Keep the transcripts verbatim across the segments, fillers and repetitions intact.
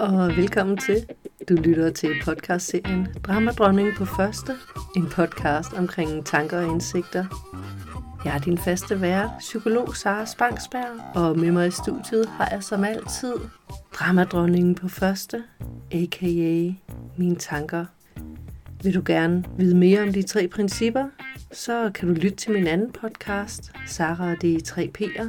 og velkommen til. Du lytter til podcastserien Dramadronningen på Første, en podcast omkring tanker og indsigter. Jeg er din faste vært, psykolog Sarah Spangsberg, og med mig i studiet har jeg som altid Dramadronningen på Første, a k a mine tanker. Vil du gerne vide mere om de tre principper, så kan du lytte til min anden podcast, Sarah og de tre P'er,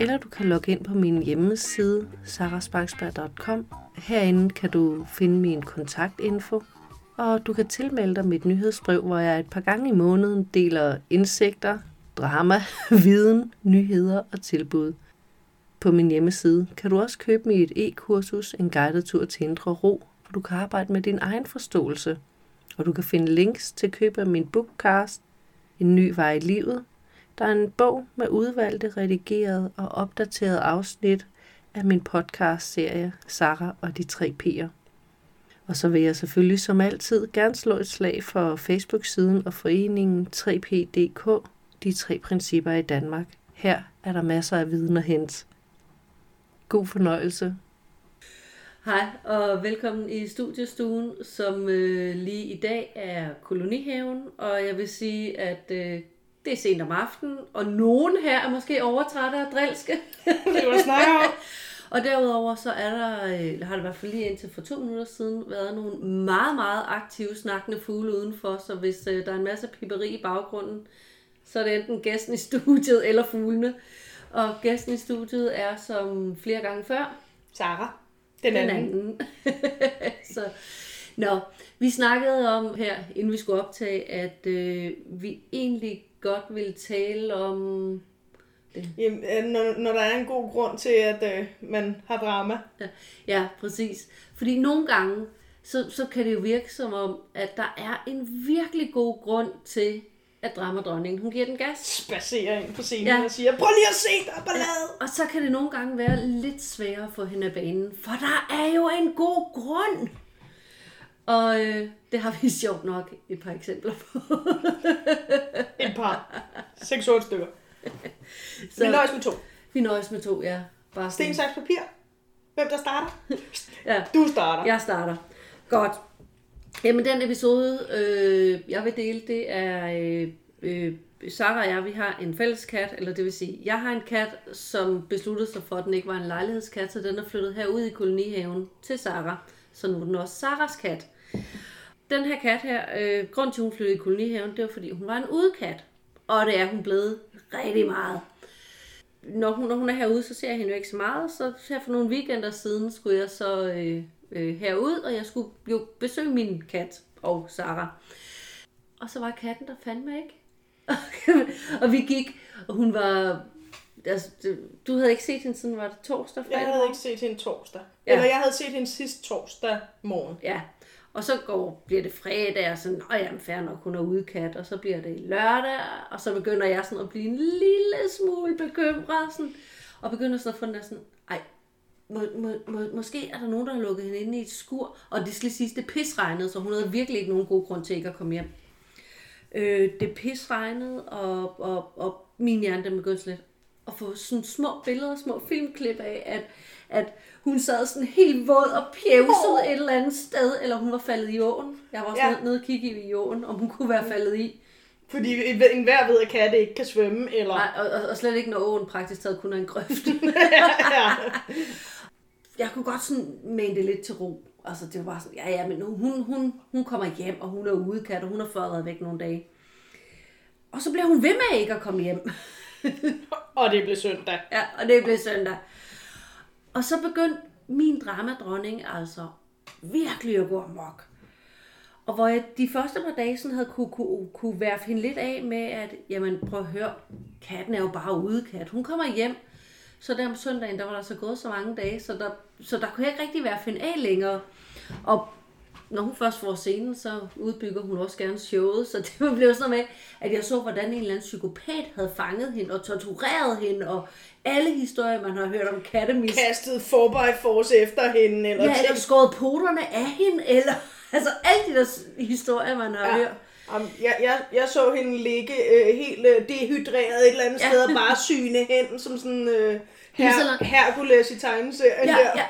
eller du kan logge ind på min hjemmeside, Sarah Spangsberg punktum com. Herinde kan du finde min kontaktinfo, og du kan tilmelde dig mit nyhedsbrev, hvor jeg et par gange i måneden deler indsigter, drama, viden, nyheder og tilbud. På min hjemmeside kan du også købe mit e-kursus, en guided tur til indre ro, hvor du kan arbejde med din egen forståelse, og du kan finde links til køb af min bookcast, En ny vej i livet. Der er en bog med udvalgte, redigerede og opdaterede afsnit af min podcastserie Sarah og de tre P'er. Og så vil jeg selvfølgelig som altid gerne slå et slag for Facebook-siden og foreningen tre P punktum d k, de tre principper i Danmark. Her er der masser af viden at hente. God fornøjelse. Hej og velkommen i studiestuen, som øh, lige i dag er kolonihaven, og jeg vil sige, at øh, det er sent om aftenen, og nogen her er måske overtrætte og drilske. Det var snart. Og derudover så er der, øh, har det i hvert fald lige indtil for to minutter siden, været nogle meget, meget aktive snakkende fugle udenfor, så hvis øh, der er en masse piberi i baggrunden, så er det enten gæsten i studiet eller fuglene. Og gæsten i studiet er som flere gange før, Sarah. Den anden. Den anden. Så, nå, vi snakkede om her, inden vi skulle optage, at øh, vi egentlig godt ville tale om det. Jamen, når, når der er en god grund til, at øh, man har drama. Ja, ja, præcis. Fordi nogle gange, så, så kan det jo virke som om, at der er en virkelig god grund til, at dramadronningen, hun giver den gas. Spacerer ind på scenen, ja, og siger, prøv lige at se, der er ballade. Ja, og så kan det nogle gange være lidt sværere at få hende af banen, for der er jo en god grund. Og øh, det har vi sjovt nok et par eksempler på. Et par. seks otte stykker. Så, vi nøjes med to. Vi nøjes med to, ja. Bare sten, saks, papir. Hvem der starter? Ja. Du starter. Jeg starter. Godt. Jamen, den episode, øh, jeg vil dele, det er øh, øh, Sarah og jeg, vi har en fælles kat, eller det vil sige, jeg har en kat, som besluttede sig for, at den ikke var en lejlighedskat, så den er flyttet herud i kolonihaven til Sarah, så nu er den også Sarahs kat. Den her kat her, øh, grund til, hun flyttede i kolonihaven, det var, fordi hun var en udekat, og det er hun blevet rigtig meget. Når hun, når hun er herude, så ser jeg hende jo ikke så meget, så her for nogle weekender siden skulle jeg så... Øh, herud, og jeg skulle jo besøge min kat og Sarah. Og så var katten der fandme ikke. Og vi gik, og hun var... Altså, du havde ikke set hende siden, var det torsdag? Fredag? Jeg havde ikke set hende torsdag. Ja. Eller jeg havde set hende sidst torsdag morgen. Ja, og så går, bliver det fredag, og sådan, nej, jamen fair nok, hun er udkat, og så bliver det lørdag, og så begynder jeg sådan at blive en lille smule bekymret, sådan, og begynder sådan at få den der sådan, ej, Må, må, må, måske er der nogen, der har lukket hende inde i et skur, og det skal siges, det pisregnede, så hun havde virkelig ikke nogen god grund til ikke at komme hjem. Øh, det pisregnede, og, og, og min hjerne, den begyndte lidt at få sådan små billeder, små filmklip af, at, at hun sad sådan helt våd og pjevsede oh. et eller andet sted, eller hun var faldet i åen. Jeg var også ja. nede og kigge i åen, om hun kunne være faldet i. Fordi enhver ved, at katte ikke kan svømme, eller... Nej, og, og slet ikke, når åen praktisk taget kun er en grøft. Ja. Jeg kunne godt sådan mene det lidt til ro. Altså, det var bare sådan, ja, ja, men hun, hun, hun kommer hjem, og hun er udekat, og hun er fodret væk nogle dage. Og så bliver hun ved med ikke at komme hjem. Og det blev søndag. Ja, og det blev søndag. Og så begyndte min dramadronning altså virkelig at gå amok. Og hvor jeg de første par dage sådan havde kunne, kunne, kunne værfe hende lidt af med, at jamen, prøv at høre, katten er jo bare udekat. Hun kommer hjem. Så der om søndagen, der var der så gået så mange dage, så der, så der kunne jeg ikke rigtig være finde af længere. Og når hun først får scenen, så udbygger hun også gerne showet, så det blev sådan med, at jeg så, hvordan en eller anden psykopat havde fanget hende og tortureret hende, og alle historier, man har hørt om kattemis. Kastet four by fours efter hende. Eller ja, ting. Eller skåret poterne af hende, eller altså alle de der historier, man har ja. hørt. Jeg, jeg, jeg så hende ligge øh, helt øh, dehydreret et eller andet ja. sted og bare syne hen som sådan øh, her, Hercules i tegneserien. Ja, ja.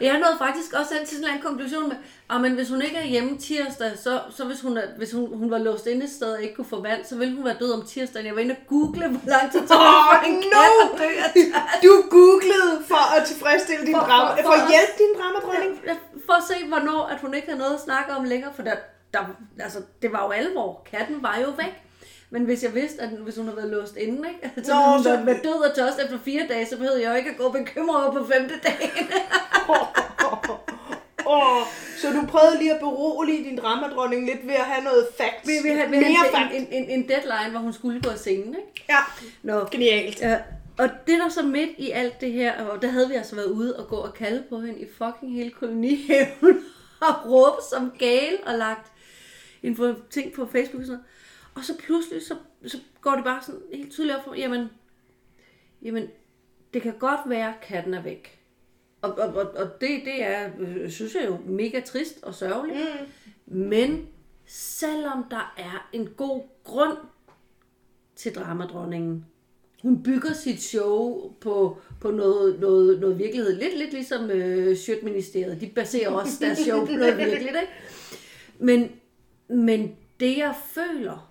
Jeg nåede faktisk også til sådan en konklusion med, at men hvis hun ikke er hjemme tirsdag, så, så hvis, hun, hvis hun, hun var låst inde et sted og ikke kunne få vand, så ville hun være død om tirsdagen. Jeg var inde og google, hvor langt det tager. Åh, oh, no! Du googlede for at tilfredsstille din drama, for, for, for at hjælpe din dramadronning? For at se, hvornår at hun ikke havde noget at snakke om længere, for der, der, altså, det var jo alvor. Katten var jo væk. Men hvis jeg vidste, at hvis hun havde været låst inden, ikke? Altså, nå, hun så hun var død og tørst efter fire dage, så behøvede jeg jo ikke at gå bekymret over på femte dagen. oh, oh, oh, oh. Så du prøvede lige at berolige din dramadronning lidt ved at have noget facts. Vi, vi havde, mere havde en, en, en deadline, hvor hun skulle gå i sengen, ikke? Ja, nå. Genialt. Ja. Og det der så midt i alt det her, og der havde vi altså været ude og gå og kalde på hende i fucking hele kolonihaven, og råbe som gale og lagt en ting på Facebook og sådan. Og så pludselig, så, så går det bare sådan helt tydeligt op for, jamen, jamen, det kan godt være, at katten er væk. Og, og, og, og det, det er, synes jeg jo, mega trist og sørgeligt. Mm. Men selvom der er en god grund til dramadronningen, hun bygger sit show på, på noget, noget, noget virkelighed. Lidt, lidt ligesom øh, Sjøtministeriet, de baserer også deres show på noget virkeligt, ikke? Men, men det, jeg føler,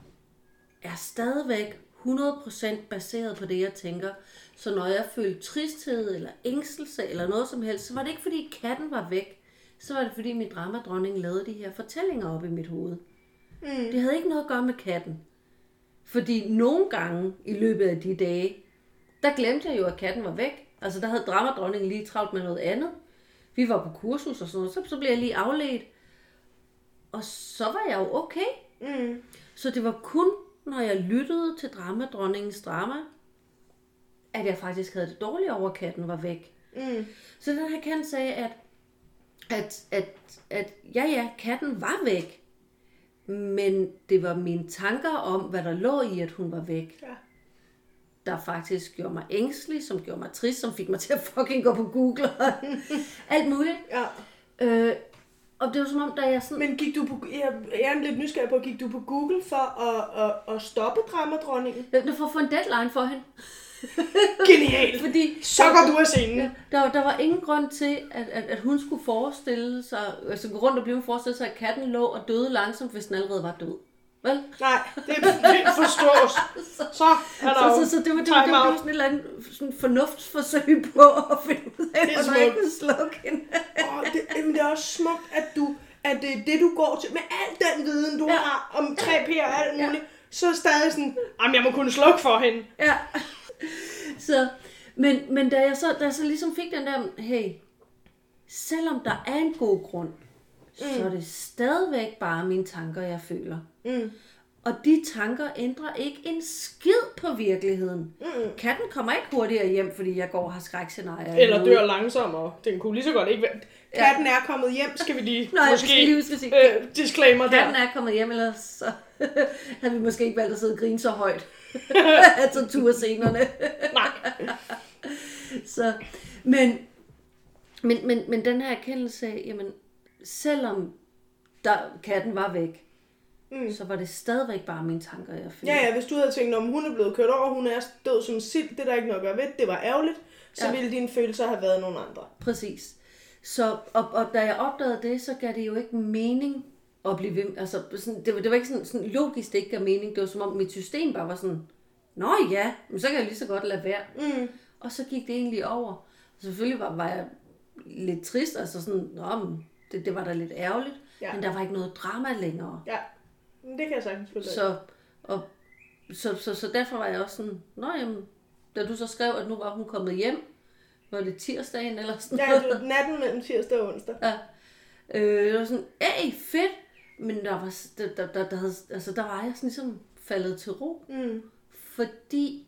er stadigvæk hundrede procent baseret på det, jeg tænker. Så når jeg følte tristhed eller ængstelse eller noget som helst, så var det ikke, fordi katten var væk. Så var det, fordi min dramadronning lavede de her fortællinger op i mit hoved. Mm. Det havde ikke noget at gøre med katten. Fordi nogle gange i løbet af de dage, der glemte jeg jo, at katten var væk. Altså der havde dramadronningen lige travlt med noget andet. Vi var på kursus og sådan noget, så, så blev jeg lige afledt. Og så var jeg jo okay. Mm. Så det var kun når jeg lyttede til dramadronningens drama, at jeg faktisk havde det dårligt over, at katten var væk. Mm. Så den her kan sagde, at, at, at, at ja, ja, katten var væk, men det var mine tanker om, hvad der lå i, at hun var væk, ja, der faktisk gjorde mig ængstelig, som gjorde mig trist, som fik mig til at fucking gå på Google og alt muligt. Ja. Øh, Og det var som om, da jeg sådan... Men gik du på... Jeg er lidt nysgerrig på, gik du på Google for at, at, at stoppe dramadronningen? For at få en deadline for hende. Genialt! Fordi så går du af scenen. Ja, der, der var ingen grund til, at, at, at hun skulle forestille sig... Altså gå rundt og blive forestillet sig, at katten lå og døde langsomt, hvis den allerede var død. Vel? Nej, det, det forstås. så, så, så, så, så det var, det var, det var, det var sådan et eller andet sådan fornuftsforsøg på at finde ud af, hvor der ikke slukke hende. oh, det, jamen, det er også smukt, at du, at det, det du går til, med al den viden, du ja. har om tre P'er og alt muligt, ja. så er stadig sådan, jamen jeg må kunne slukke for hende. Ja. Så, men, men da jeg så, da jeg så ligesom fik den der, hey, selvom der er en god grund, Mm. så er det stadigvæk bare mine tanker, jeg føler. Mm. Og de tanker ændrer ikke en skid på virkeligheden. Mm. Katten kommer ikke hurtigere hjem, fordi jeg går og har skrækscenarier. Eller dør langsommere. Den kunne lige så godt ikke være. Katten ja. er kommet hjem, skal vi lige Nå, måske vi lige sige. Øh, disclaimer Katten der. Katten er kommet hjem, ellers så havde vi måske ikke valgt at sidde og grine så højt. altså turscenerne. Nej. så, men, men, men, men den her erkendelse af, jamen, selvom der, katten var væk, mm. så var det stadigvæk bare mine tanker, jeg følte. Ja, ja, hvis du havde tænkt, om hun er blevet kørt over, hun er død som sild, det er der ikke noget at gøre ved, det var ærgerligt, så ja. ville dine følelser have været nogen andre. Præcis. Så, og, og da jeg opdagede det, så gav det jo ikke mening at blive ved. Altså, sådan, det, var, det var ikke sådan, sådan logisk, det ikke gav mening. Det var som om, mit system bare var sådan, nå ja, men så kan jeg lige så godt lade være. Mm. Og så gik det egentlig over. Og selvfølgelig var, var jeg lidt trist, altså sådan, om Det, det var da lidt ærgerligt, ja. men der var ikke noget drama længere. Ja, det kan jeg sagtens forstå. Så, og, så, så, så derfor var jeg også sådan, nå jamen, da du så skrev, at nu var hun kommet hjem, var det tirsdagen eller sådan ja, noget? Ja, natten mellem tirsdag og onsdag. Ja, øh, det var sådan, ej fedt, men der var, der, der, der, der, havde, altså, der var jeg sådan ligesom faldet til ro, mm. fordi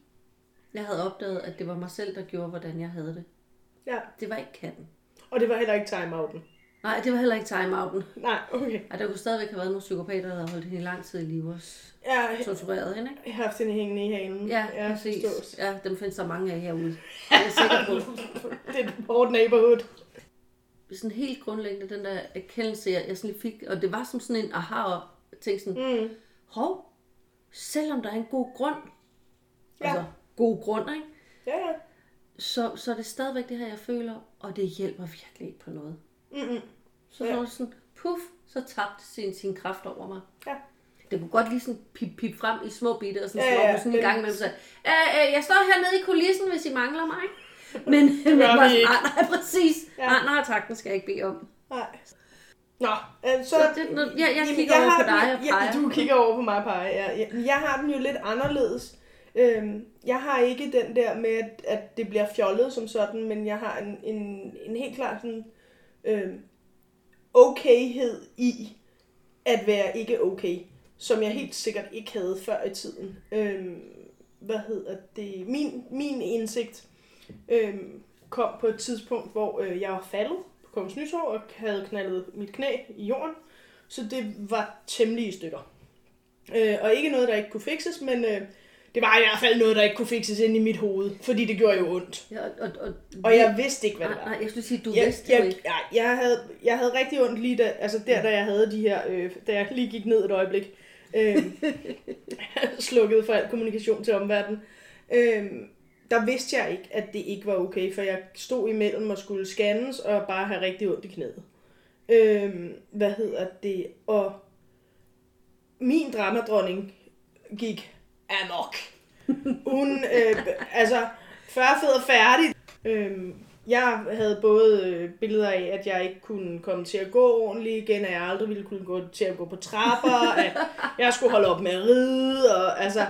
jeg havde opdaget, at det var mig selv, der gjorde, hvordan jeg havde det. Ja. Det var ikke katten. Og det var heller ikke time-outen. Nej, det var heller ikke time-outen. Nej, okay. Og der kunne stadigvæk have været nogle psykopater, der havde holdt hende i lang tid i live og tortureret hende, ikke? Jeg har haft hende hængende i hanen. Ja, ja, præcis. Forstås. Ja, dem findes der mange af herude. Jeg er sikker på. det er et hårdt neighborhood. Sådan helt grundlæggende, den der erkendelse, jeg sådan lige fik, og det var som sådan en aha, og tænkte sådan, mm. hov, selvom der er en god grund, ja. altså god grund, ikke? Ja, ja. så, så det er stadigvæk det her, jeg føler, og det hjælper virkelig ikke på noget. Mm-hmm. Så ja. Sådan, puff, så tabte sin, sin kraft over mig. Ja. Det kunne godt lige sådan pip, pip frem i små bitte, og sådan, ja, ja, sådan en gang imellem, så øh, jeg står hernede i kulissen, hvis I mangler mig. Men det gør vi ikke. Ah, nej, præcis. Ja. Ah, nej, tak, den skal jeg ikke bede om. Nej. Nå, øh, så... så det, nu, jeg, jeg kigger jamen, jeg over på dig den, og peger. Ja, du kigger over på mig og peger. Ja, ja. Jeg har den jo lidt anderledes. Øhm, jeg har ikke den der med, at, at det bliver fjollet som sådan, men jeg har en, en, en helt klar sådan, øhm, okayhed i at være ikke okay, som jeg helt sikkert ikke havde før i tiden. Øhm, hvad hedder det? Min, min indsigt øhm, kom på et tidspunkt, hvor øh, jeg var faldet på Kongens Nytorv og havde knaldet mit knæ i jorden, så det var temmelig stykker. Øh, og ikke noget, der ikke kunne fikses, men... Øh, det var i hvert fald noget, der ikke kunne fikses ind i mit hoved, fordi det gjorde jo ondt. Ja, og, og, og jeg vidste ikke, hvad det var. Nej, jeg skulle sige, du jeg, vidste jeg, ikke. Jeg, jeg, havde, jeg havde rigtig ondt lige da, altså der, ja. Da jeg havde de her, øh, da jeg lige gik ned et øjeblik, øh, slukket for al kommunikation til omverdenen, øh, der vidste jeg ikke, at det ikke var okay, for jeg stod imellem og skulle scannes og bare have rigtig ondt i knæet. Øh, hvad hedder det? Og min dramadronning gik... amok. Hun, øh, altså, før fed færdig. Øhm, jeg havde både øh, billeder af, at jeg ikke kunne komme til at gå ordentligt igen, at jeg aldrig ville kunne gå til at gå på trapper, at jeg skulle holde op med at ride, og, altså,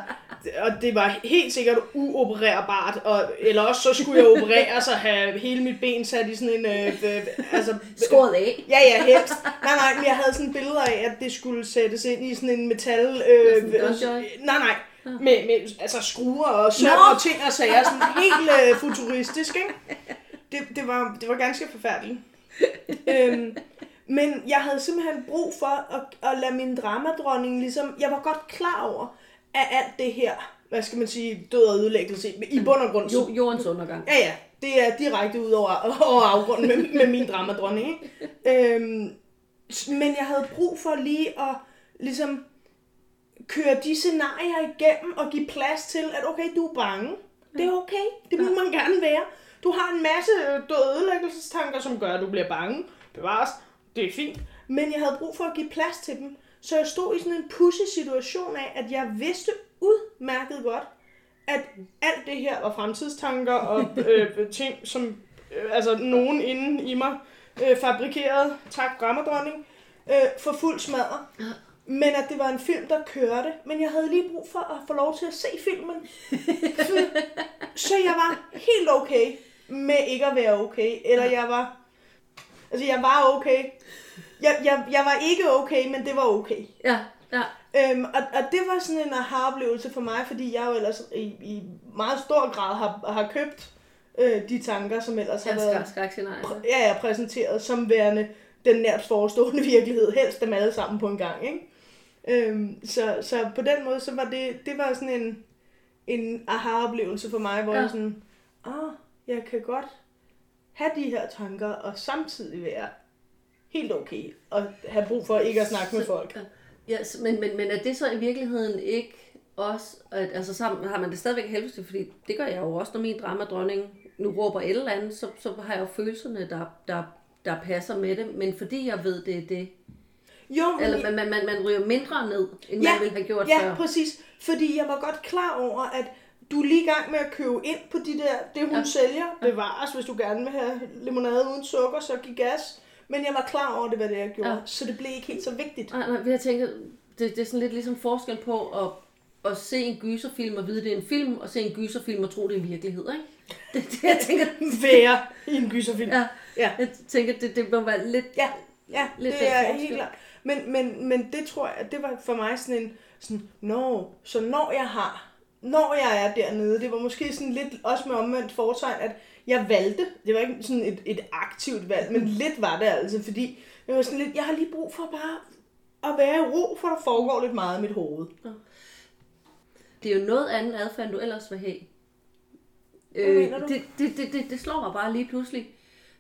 og det var helt sikkert uopererbart, og, eller også så skulle jeg operere, så have hele mit ben sat i sådan en... Øh, øh, altså, skåret af? Ja, ja, helst. Nej, nej, men jeg havde sådan billeder af, at det skulle sættes ind i sådan en metal... Øh, sådan nej, nej. Med, med altså skruer og søm no! og ting og sager, sådan helt øh, futuristisk, ikke? Det, det, var, det var ganske forfærdeligt. øhm, men jeg havde simpelthen brug for at, at lade min dramadronning ligesom, jeg var godt klar over, at alt det her, hvad skal man sige, død og ødelæggelse i bund og grund. Jo, jordens undergang. Ja, ja. Det er direkte ud over, over afgrunden med, med min dramadronning, ikke? Øhm, men jeg havde brug for lige at ligesom... køre de scenarier igennem og give plads til, at okay, du er bange. Det er okay. Det må man gerne være. Du har en masse døde ødelæggelsestanker, som gør, at du bliver bange. Bevares. Det er fint. Men jeg havde brug for at give plads til dem. Så jeg stod i sådan en pudsig situation af, at jeg vidste udmærket godt, at alt det her var fremtidstanker og øh, ting, som øh, altså nogen inden i mig øh, fabrikerede. Tak, Dramadronning. Øh, for fuld smadret. Men at det var en film, der kørte. Men jeg havde lige brug for at få lov til at se filmen. Så, så jeg var helt okay med ikke at være okay. Eller jeg var... Altså, jeg var okay. Jeg, jeg, jeg var ikke okay, men det var okay. Ja, ja. Øhm, og, og det var sådan en aha-oplevelse for mig, fordi jeg jo ellers i, i meget stor grad har, har købt øh, de tanker, som ellers har været præ- ja, ja, præsenteret som værende den nært forestående virkelighed. Helst dem alle sammen på en gang, ikke? Øhm, så, så på den måde, så var det, det var sådan en, en aha-oplevelse for mig, hvor ja. Jeg sådan, ah, jeg kan godt have de her tanker, og samtidig være helt okay, og have brug for ikke at snakke så, med folk. Ja, men, men, men er det så i virkeligheden ikke også, at, altså sammen har man det stadigvæk heldigvis, fordi det gør jeg jo også, når min dramadronning nu råber et eller andet, så, så har jeg jo følelserne, der, der, der passer med det, men fordi jeg ved, det er det, jo, men... Eller man, man, man ryger mindre ned, end ja, man ville have gjort ja, før. Ja, præcis. Fordi jeg var godt klar over, at du er lige i gang med at købe ind på de der, det hun ja. Sælger. Bevares, hvis du gerne vil have limonade uden sukker, så giv gas. Men jeg var klar over, det var det, jeg gjorde. Ja. Så det blev ikke helt så vigtigt. Nej, nej, jeg tænker, det, det er sådan lidt ligesom forskel på at, at se en gyserfilm og vide, det er en film, og se en gyserfilm og tro, det er en virkelighed, ikke? Det, det jeg tænker... Være i en gyserfilm. Ja, ja. Jeg tænker, det, det må være lidt... Ja, ja lidt det er helt klart. Men, men, men det tror jeg, det var for mig sådan en, sådan, no, så når jeg har, når jeg er dernede, det var måske sådan lidt, også med omvendt foretegn, at jeg valgte, det var ikke sådan et, et aktivt valg, men lidt var det altså, fordi jeg var sådan lidt, jeg har lige brug for bare at være i ro, for der foregår lidt meget i mit hoved. Det er jo noget andet adfærd, end du ellers vil have. Øh, det, det, det, det, det slår mig bare lige pludselig.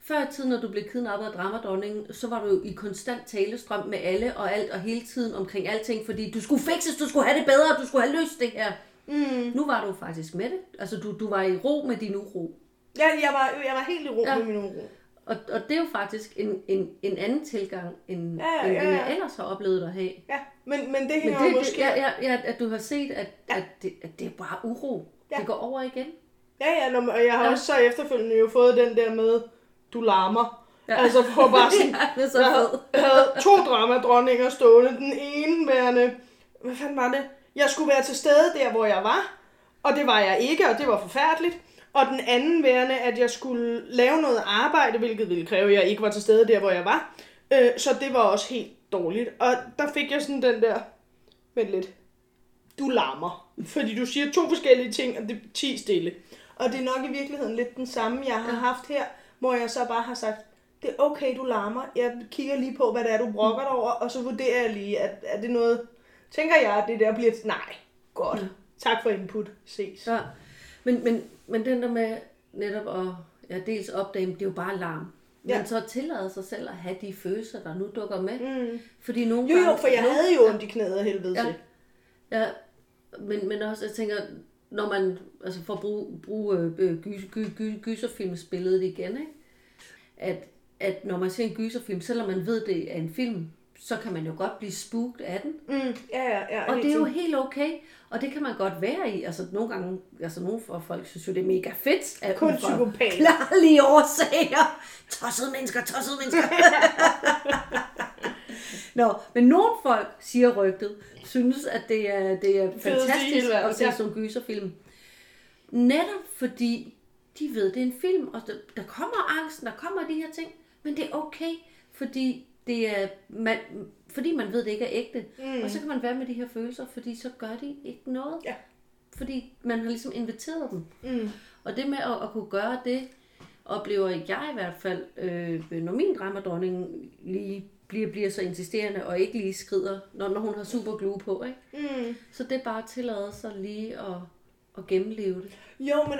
Før i tiden, når du blev kidnappet af dramadronningen, så var du jo i konstant talestrøm med alle og alt og hele tiden omkring alting, fordi du skulle fikses, du skulle have det bedre, du skulle have løst det her. Mm. Nu var du faktisk med det. Altså, du, du var i ro med din uro. Ja, jeg var, jeg var helt i ro ja. med min uro. Og, og det er jo faktisk en, en, en anden tilgang, end, ja, ja, ja. end jeg ellers har oplevet at have. Ja, men, men det hænger men det, jo måske... Ja, ja, ja, at du har set, at, ja. at, det, at det er bare uro. Ja. Det går over igen. Ja, ja, og jeg har ja. også så efterfølgende jo fået den der med, du larmer. Ja. Altså for bare sådan... ja, så jeg havde, havde to dramadronninger stående. Den ene værende... Hvad fanden var det? Jeg skulle være til stede der, hvor jeg var. Og det var jeg ikke, og det var forfærdeligt. Og den anden værende, at jeg skulle lave noget arbejde, hvilket ville kræve, at jeg ikke var til stede der, hvor jeg var. Øh, så det var også helt dårligt. Og der fik jeg sådan den der, vent lidt, du larmer. Fordi du siger to forskellige ting, og det er ti stille. Og det er nok i virkeligheden lidt den samme, jeg har haft her, hvor jeg så bare har sagt, det er okay, du larmer. Jeg kigger lige på, hvad det er, du brokker dig over, og så vurderer jeg lige, at er det noget, tænker jeg, at det der bliver et nej. Godt. Ja. Tak for input. Ses. Ja. Men, men, men den der med netop at ja, dels opdage, det er jo bare larm. Men ja. så tillade sig selv at have de følelser, der nu dukker med. Mm. Fordi nogle jo, gange, jo, for jeg nogle, havde jo om ja, de knæder af helvede ja, til. Ja, men, men også, jeg tænker, når man, altså for at bruge, bruge øh, gy, gy, gy, gyserfilmsbilledet igen, ikke? At, at når man ser en gyserfilm, selvom man ved, det er en film, så kan man jo godt blive spooked af den. Mm, ja, ja, ja, og det er jo helt okay. Og det kan man godt være i. Altså nogle gange, altså nogle folk synes jo, det er mega fedt. At kun psykopat. Klarlige årsager. Tossede mennesker, tossede mennesker. Nå, men nogle folk, siger rygtet, synes, at det er, det er fantastisk at se som gyserfilm. Netop fordi, de ved, det er en film, og der, der kommer angsten, der kommer de her ting, men det er okay, fordi... Det er, man, fordi man ved, det ikke er ægte. Mm. Og så kan man være med de her følelser, fordi så gør de ikke noget. Ja. Fordi man har ligesom inviteret dem. Mm. Og det med at, at kunne gøre det, oplever jeg i hvert fald, øh, når min dramadronning lige bliver, bliver så insisterende, og ikke lige skrider, når, når hun har superglue på. Ikke? Mm. Så det bare tillader sig lige at, at gennemleve det. Jo, men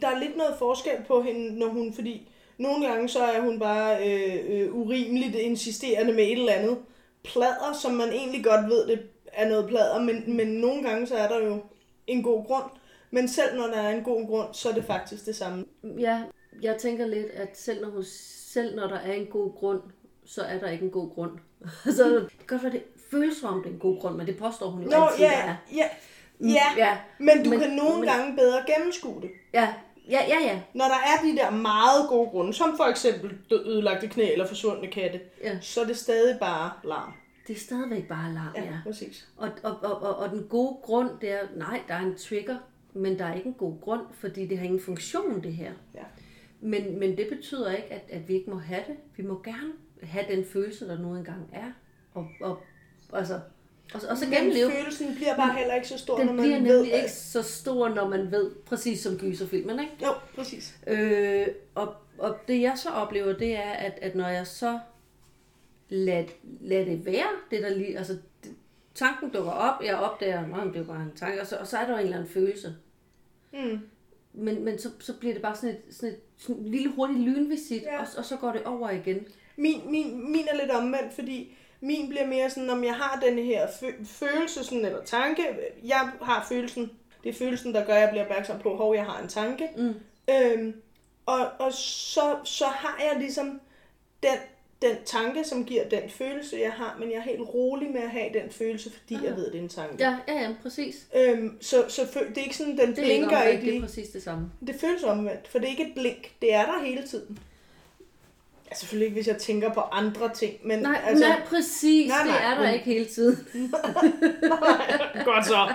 der er lidt noget forskel på hende, når hun... fordi nogle gange så er hun bare øh, øh, urimeligt insisterende med et eller andet plader, som man egentlig godt ved, det er noget plader, men, men nogle gange så er der jo en god grund. Men selv når der er en god grund, så er det faktisk det samme. Ja, jeg tænker lidt, at selv når, hun, selv når der er en god grund, så er der ikke en god grund. Så det kan godt være, det føles som om, det er en god grund, men det påstår hun jo Nå, altid, ja, der er. Ja, ja. ja. men du men, kan nogle men, gange bedre gennemskue det. Ja. Ja, ja, ja. Når der er de der meget gode grunde, som for eksempel ødelagte knæ eller forsvundne katte, ja. så er det stadig bare larm. Det er stadigvæk bare larm, ja. ja. Præcis. Og, og, og, og, og den gode grund, det er, nej, der er en trigger, men der er ikke en god grund, fordi det har ingen funktion, det her. Ja. Men, men det betyder ikke, at, at vi ikke må have det. Vi må gerne have den følelse, der nu engang er. Og, og, altså... Og, og så gennemleve. Men følelsen bliver bare heller ikke så stor, den når man ved. Den bliver nemlig ikke så stor, når man ved, præcis som gyserfilmen, ikke? Jo, præcis. Øh, og, og det jeg så oplever, det er, at, at når jeg så lader lad det være, det der lige, altså det, tanken dukker op, jeg opdager, at det er bare en tanke, og så, og så er der en eller anden følelse. Mm. Men, men så, så bliver det bare sådan et, sådan et sådan en lille hurtigt lynvisit, ja. og, og så går det over igen. Min, min, min er lidt omvendt, fordi... Min bliver mere sådan, om jeg har den her fø- følelse, sådan, eller tanke. Jeg har følelsen. Det er følelsen, der gør, at jeg bliver opmærksom på, hvor jeg har en tanke. Mm. Øhm, og og så, så har jeg ligesom den, den tanke, som giver den følelse, jeg har. Men jeg er helt rolig med at have den følelse, fordi Aha. jeg ved, det er en tanke. Ja, ja, ja, præcis. Øhm, så så føl- det er ikke sådan, den det blinker ikke, omvendt, ikke lige. Det er præcis det samme. Det føles omvendt, for det er ikke et blink. Det er der hele tiden. Ja, selvfølgelig ikke, hvis jeg tænker på andre ting, men... Nej, altså... nej præcis, nej, nej, det er der nej. ikke hele tiden. nej, godt så.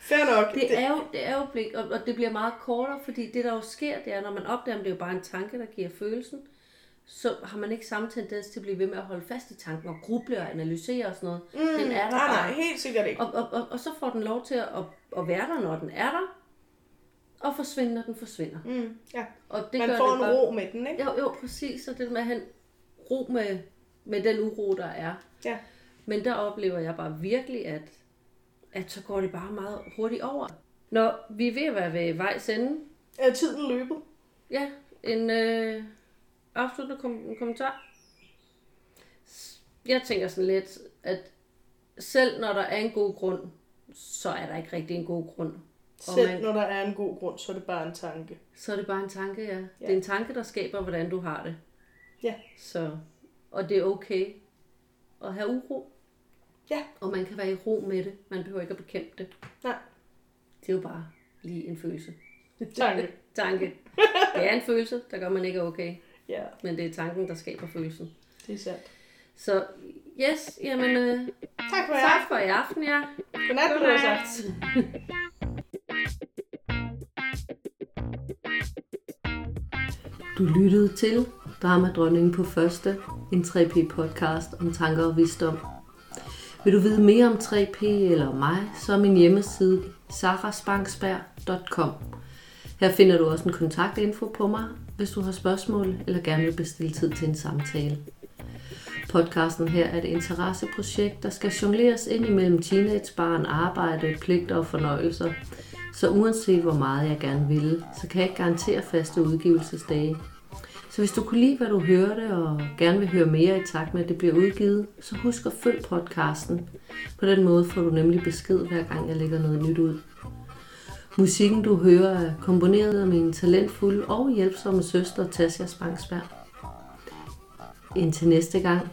Fair nok. Det er jo, det er jo blik, og det bliver meget kortere, fordi det, der jo sker, det er, når man opdager, at det er jo bare en tanke, der giver følelsen, så har man ikke samme tendens til at blive ved med at holde fast i tanken og gruble og analysere og sådan noget. Mm, den er der nej, bare. Nej, helt sikkert ikke. Og, og, og, og så får den lov til at, at være der, når den er der. Og forsvinder, når den forsvinder. Mm, ja. Og det man gør får det en bare... ro med den, ikke? Jo, jo, præcis. Og det med at have ro med, med den uro, der er. Ja. Men der oplever jeg bare virkelig, at, at så går det bare meget hurtigt over. Når vi er ved at være ved vejs ende. Er tiden løbet? Ja. En øh, afsluttende kom- kommentar. Jeg tænker sådan lidt, at selv når der er en god grund, så er der ikke rigtig en god grund. Selv man, når der er en god grund, så er det bare en tanke. Så er det bare en tanke, ja. ja. Det er en tanke, der skaber, hvordan du har det. Ja. Så, og det er okay at have uro. Ja. Og man kan være i ro med det. Man behøver ikke at bekæmpe det. Nej. Det er jo bare lige en følelse. Tanke. tanke. Det er en følelse, der gør man ikke okay. Ja. Men det er tanken, der skaber følelsen. Det er sandt. Så, yes, jamen... Øh, tak for i aften. Tak for i aften, ja. Godnat, du har sagt. Du lyttede til Dramadronningen på Første, en tre P-podcast om tanker og visdom. Vil du vide mere om tre P eller mig, så er min hjemmeside Sarah Spangsberg punktum com. Her finder du også en kontaktinfo på mig, hvis du har spørgsmål eller gerne vil bestille tid til en samtale. Podcasten her er et interesseprojekt, der skal jongleres ind imellem teenagebarn, arbejde, pligter og fornøjelser. Så uanset hvor meget jeg gerne ville, så kan jeg ikke garantere faste udgivelsesdage. Så hvis du kunne lide, hvad du hørte, og gerne vil høre mere i takt med, at det bliver udgivet, så husk at følg podcasten. På den måde får du nemlig besked, hver gang jeg lægger noget nyt ud. Musikken, du hører, er komponeret af min talentfulde og hjælpsomme søster, Sarah Spangsberg. Indtil næste gang,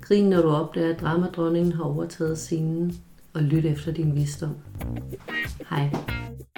grin når du opdager, at dramadronningen har overtaget scenen, og lyt efter din visdom. Hej.